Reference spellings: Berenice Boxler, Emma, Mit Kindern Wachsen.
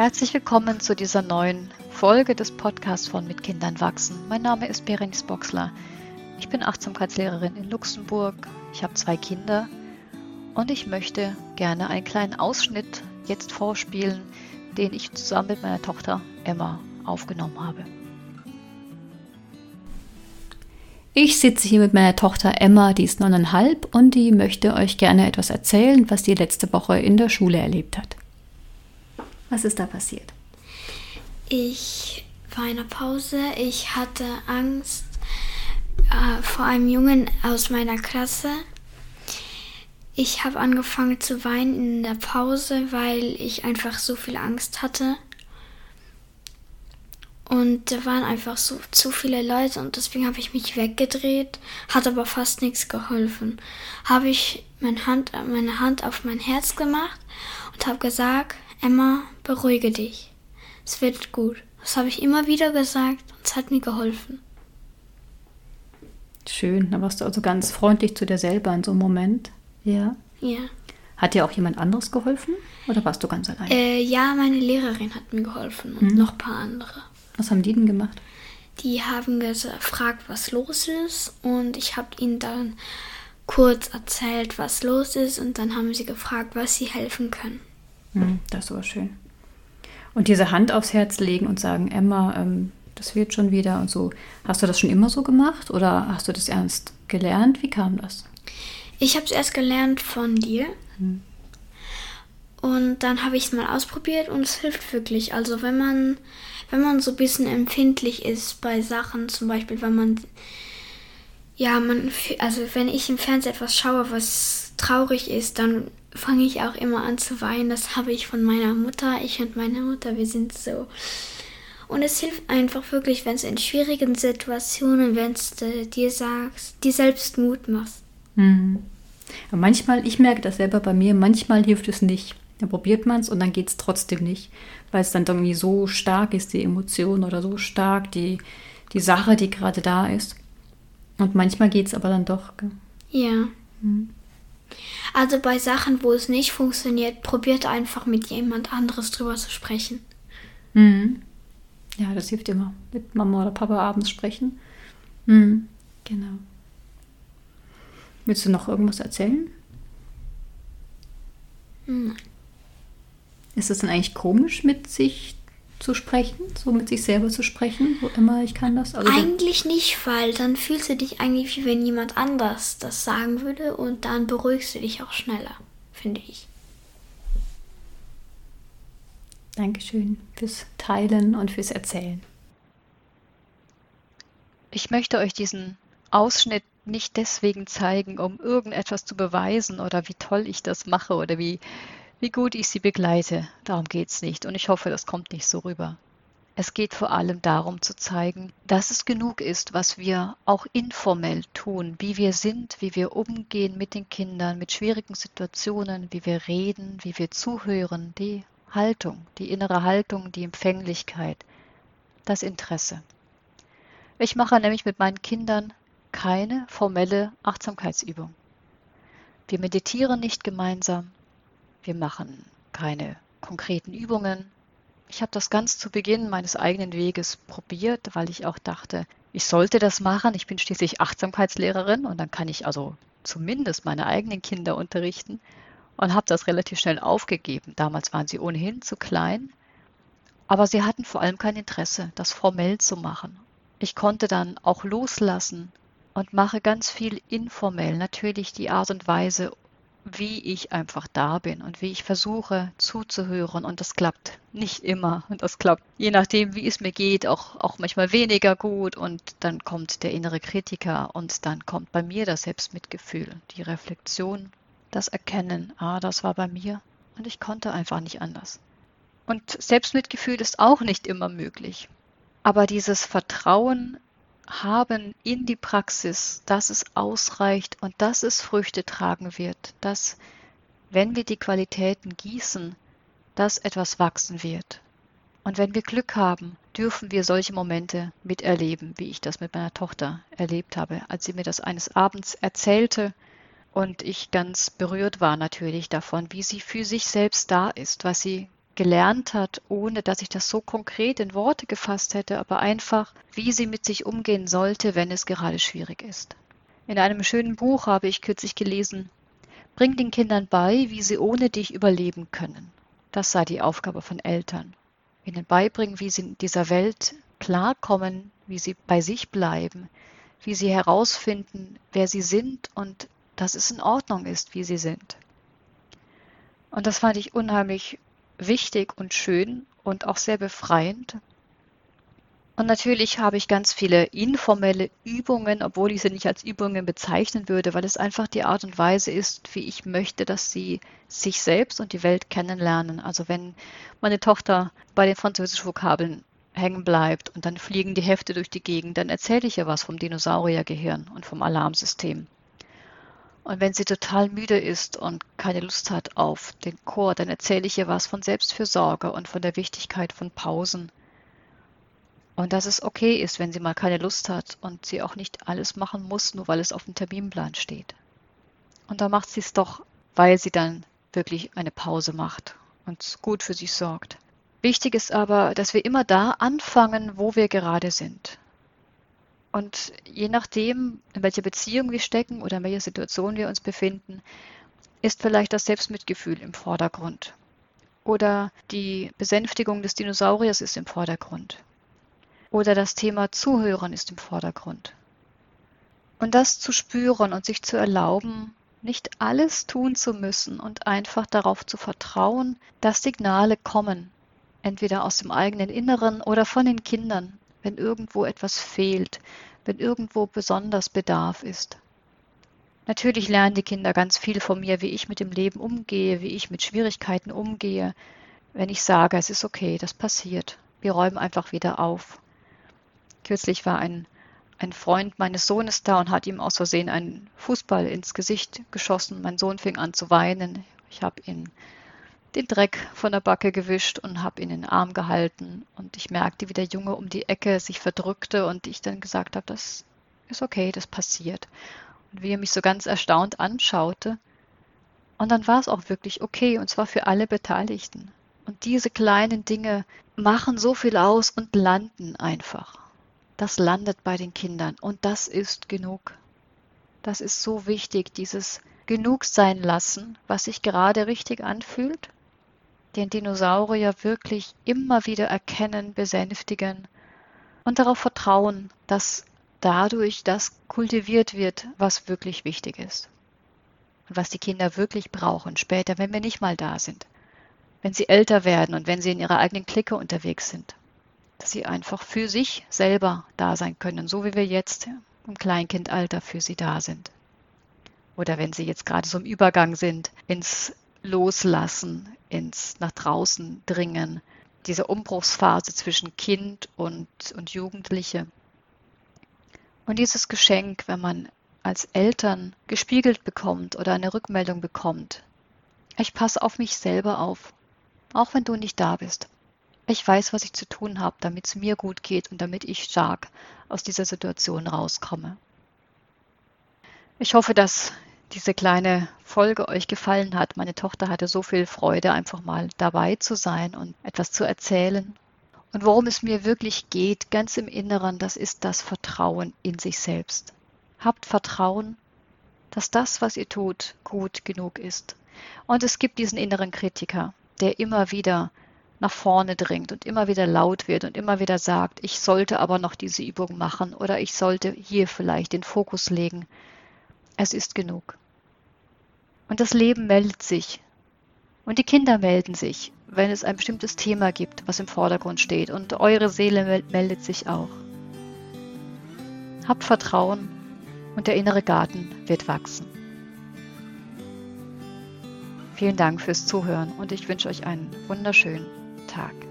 Herzlich willkommen zu dieser neuen Folge des Podcasts von Mit Kindern Wachsen. Mein Name ist Berenice Boxler. Ich bin Achtsamkeitslehrerin in Luxemburg. Ich habe 2 Kinder und ich möchte gerne einen kleinen Ausschnitt jetzt vorspielen, den ich zusammen mit meiner Tochter Emma aufgenommen habe. Ich sitze hier mit meiner Tochter Emma, die ist 9,5 und die möchte euch gerne etwas erzählen, was sie letzte Woche in der Schule erlebt hat. Was ist da passiert? Ich war in der Pause, ich hatte Angst vor einem Jungen aus meiner Klasse. Ich habe angefangen zu weinen in der Pause, weil ich einfach so viel Angst hatte. Und da waren einfach so zu viele Leute und deswegen habe ich mich weggedreht, hat aber fast nichts geholfen. Habe ich meine Hand auf mein Herz gemacht und habe gesagt, Emma, beruhige dich, es wird gut. Das habe ich immer wieder gesagt und es hat mir geholfen. Schön, da warst du also ganz freundlich zu dir selber in so einem Moment. Ja? Ja. Hat dir auch jemand anderes geholfen oder warst du ganz allein? Ja, meine Lehrerin hat mir geholfen und noch ein paar andere. Was haben die denn gemacht? Die haben gefragt, was los ist, und ich habe ihnen dann kurz erzählt, was los ist, und dann haben sie gefragt, was sie helfen können. Das war schön. Und diese Hand aufs Herz legen und sagen, Emma, das wird schon wieder und so. Hast du das schon immer so gemacht oder hast du das erst gelernt? Wie kam das? Ich habe es erst gelernt von dir. Und dann habe ich es mal ausprobiert und es hilft wirklich. Also wenn man so ein bisschen empfindlich ist bei Sachen, zum Beispiel, wenn ich im Fernsehen etwas schaue, was traurig ist, dann fange ich auch immer an zu weinen. Das habe ich von meiner Mutter. Ich und meine Mutter, wir sind so. Und es hilft einfach wirklich, wenn es in schwierigen Situationen, wenn es dir sagst, dir selbst Mut machst. Mhm. Manchmal, ich merke das selber bei mir, manchmal hilft es nicht. Dann probiert man es und dann geht es trotzdem nicht, weil es dann irgendwie so stark ist, die Emotion, oder so stark die Sache, die gerade da ist. Und manchmal geht es aber dann doch. Gell? Ja. Mhm. Also bei Sachen, wo es nicht funktioniert, probiert einfach mit jemand anderes drüber zu sprechen. Mhm. Ja, das hilft immer. Mit Mama oder Papa abends sprechen. Mhm. Genau. Willst du noch irgendwas erzählen? Nein. Ist es dann eigentlich komisch, mit sich zu sprechen? So mit sich selber zu sprechen? Wo immer ich kann das? Also eigentlich nicht, weil dann fühlst du dich eigentlich, wie wenn jemand anders das sagen würde, und dann beruhigst du dich auch schneller, finde ich. Dankeschön fürs Teilen und fürs Erzählen. Ich möchte euch diesen Ausschnitt nicht deswegen zeigen, um irgendetwas zu beweisen oder wie toll ich das mache oder wie gut ich sie begleite. Darum geht es nicht und ich hoffe, das kommt nicht so rüber. Es geht vor allem darum zu zeigen, dass es genug ist, was wir auch informell tun, wie wir sind, wie wir umgehen mit den Kindern, mit schwierigen Situationen, wie wir reden, wie wir zuhören, die Haltung, die innere Haltung, die Empfänglichkeit, das Interesse. Ich mache nämlich mit meinen Kindern keine formelle Achtsamkeitsübung. Wir meditieren nicht gemeinsam. Wir machen keine konkreten Übungen. Ich habe das ganz zu Beginn meines eigenen Weges probiert, weil ich auch dachte, ich sollte das machen. Ich bin schließlich Achtsamkeitslehrerin und dann kann ich also zumindest meine eigenen Kinder unterrichten, und habe das relativ schnell aufgegeben. Damals waren sie ohnehin zu klein, aber sie hatten vor allem kein Interesse, das formell zu machen. Ich konnte dann auch loslassen und mache ganz viel informell, natürlich die Art und Weise, wie ich einfach da bin und wie ich versuche zuzuhören, und das klappt nicht immer und das klappt je nachdem, wie es mir geht, auch manchmal weniger gut, und dann kommt der innere Kritiker und dann kommt bei mir das Selbstmitgefühl, die Reflexion, das Erkennen, das war bei mir und ich konnte einfach nicht anders. Und Selbstmitgefühl ist auch nicht immer möglich, aber dieses Vertrauen haben in die Praxis, dass es ausreicht und dass es Früchte tragen wird, dass, wenn wir die Qualitäten gießen, dass etwas wachsen wird. Und wenn wir Glück haben, dürfen wir solche Momente miterleben, wie ich das mit meiner Tochter erlebt habe, als sie mir das eines Abends erzählte und ich ganz berührt war natürlich davon, wie sie für sich selbst da ist, was sie gelernt hat, ohne dass ich das so konkret in Worte gefasst hätte, aber einfach, wie sie mit sich umgehen sollte, wenn es gerade schwierig ist. In einem schönen Buch habe ich kürzlich gelesen, bring den Kindern bei, wie sie ohne dich überleben können. Das sei die Aufgabe von Eltern. Ihnen beibringen, wie sie in dieser Welt klarkommen, wie sie bei sich bleiben, wie sie herausfinden, wer sie sind und dass es in Ordnung ist, wie sie sind. Und das fand ich unheimlich wichtig und schön und auch sehr befreiend. Und natürlich habe ich ganz viele informelle Übungen, obwohl ich sie nicht als Übungen bezeichnen würde, weil es einfach die Art und Weise ist, wie ich möchte, dass sie sich selbst und die Welt kennenlernen. Also wenn meine Tochter bei den französischen Vokabeln hängen bleibt und dann fliegen die Hefte durch die Gegend, dann erzähle ich ihr was vom Dinosauriergehirn und vom Alarmsystem. Und wenn sie total müde ist und keine Lust hat auf den Chor, dann erzähle ich ihr was von Selbstfürsorge und von der Wichtigkeit von Pausen. Und dass es okay ist, wenn sie mal keine Lust hat und sie auch nicht alles machen muss, nur weil es auf dem Terminplan steht. Und da macht sie es doch, weil sie dann wirklich eine Pause macht und gut für sich sorgt. Wichtig ist aber, dass wir immer da anfangen, wo wir gerade sind. Und je nachdem, in welcher Beziehung wir stecken oder in welcher Situation wir uns befinden, ist vielleicht das Selbstmitgefühl im Vordergrund. Oder die Besänftigung des Dinosauriers ist im Vordergrund. Oder das Thema Zuhören ist im Vordergrund. Und das zu spüren und sich zu erlauben, nicht alles tun zu müssen und einfach darauf zu vertrauen, dass Signale kommen, entweder aus dem eigenen Inneren oder von den Kindern, wenn irgendwo etwas fehlt, wenn irgendwo besonders Bedarf ist. Natürlich lernen die Kinder ganz viel von mir, wie ich mit dem Leben umgehe, wie ich mit Schwierigkeiten umgehe, wenn ich sage, es ist okay, das passiert. Wir räumen einfach wieder auf. Kürzlich war ein Freund meines Sohnes da und hat ihm aus Versehen einen Fußball ins Gesicht geschossen. Mein Sohn fing an zu weinen. Ich habe ihn den Dreck von der Backe gewischt und habe ihn in den Arm gehalten. Und ich merkte, wie der Junge um die Ecke sich verdrückte und ich dann gesagt habe, das ist okay, das passiert. Und wie er mich so ganz erstaunt anschaute. Und dann war es auch wirklich okay, und zwar für alle Beteiligten. Und diese kleinen Dinge machen so viel aus und landen einfach. Das landet bei den Kindern und das ist genug. Das ist so wichtig, dieses genug sein lassen, was sich gerade richtig anfühlt, den Dinosaurier wirklich immer wieder erkennen, besänftigen und darauf vertrauen, dass dadurch das kultiviert wird, was wirklich wichtig ist und was die Kinder wirklich brauchen später, wenn wir nicht mal da sind, wenn sie älter werden und wenn sie in ihrer eigenen Clique unterwegs sind, dass sie einfach für sich selber da sein können, so wie wir jetzt im Kleinkindalter für sie da sind. Oder wenn sie jetzt gerade so im Übergang sind, ins Loslassen, ins nach draußen dringen, diese Umbruchsphase zwischen Kind und Jugendliche. Und dieses Geschenk, wenn man als Eltern gespiegelt bekommt oder eine Rückmeldung bekommt, ich passe auf mich selber auf, auch wenn du nicht da bist. Ich weiß, was ich zu tun habe, damit es mir gut geht und damit ich stark aus dieser Situation rauskomme. Ich hoffe, dass diese kleine Folge euch gefallen hat. Meine Tochter hatte so viel Freude, einfach mal dabei zu sein und etwas zu erzählen. Und worum es mir wirklich geht, ganz im Inneren, das ist das Vertrauen in sich selbst. Habt Vertrauen, dass das, was ihr tut, gut genug ist. Und es gibt diesen inneren Kritiker, der immer wieder nach vorne dringt und immer wieder laut wird und immer wieder sagt, ich sollte aber noch diese Übung machen oder ich sollte hier vielleicht den Fokus legen. Es ist genug. Und das Leben meldet sich. Und die Kinder melden sich, wenn es ein bestimmtes Thema gibt, was im Vordergrund steht. Und eure Seele meldet sich auch. Habt Vertrauen und der innere Garten wird wachsen. Vielen Dank fürs Zuhören und ich wünsche euch einen wunderschönen Tag.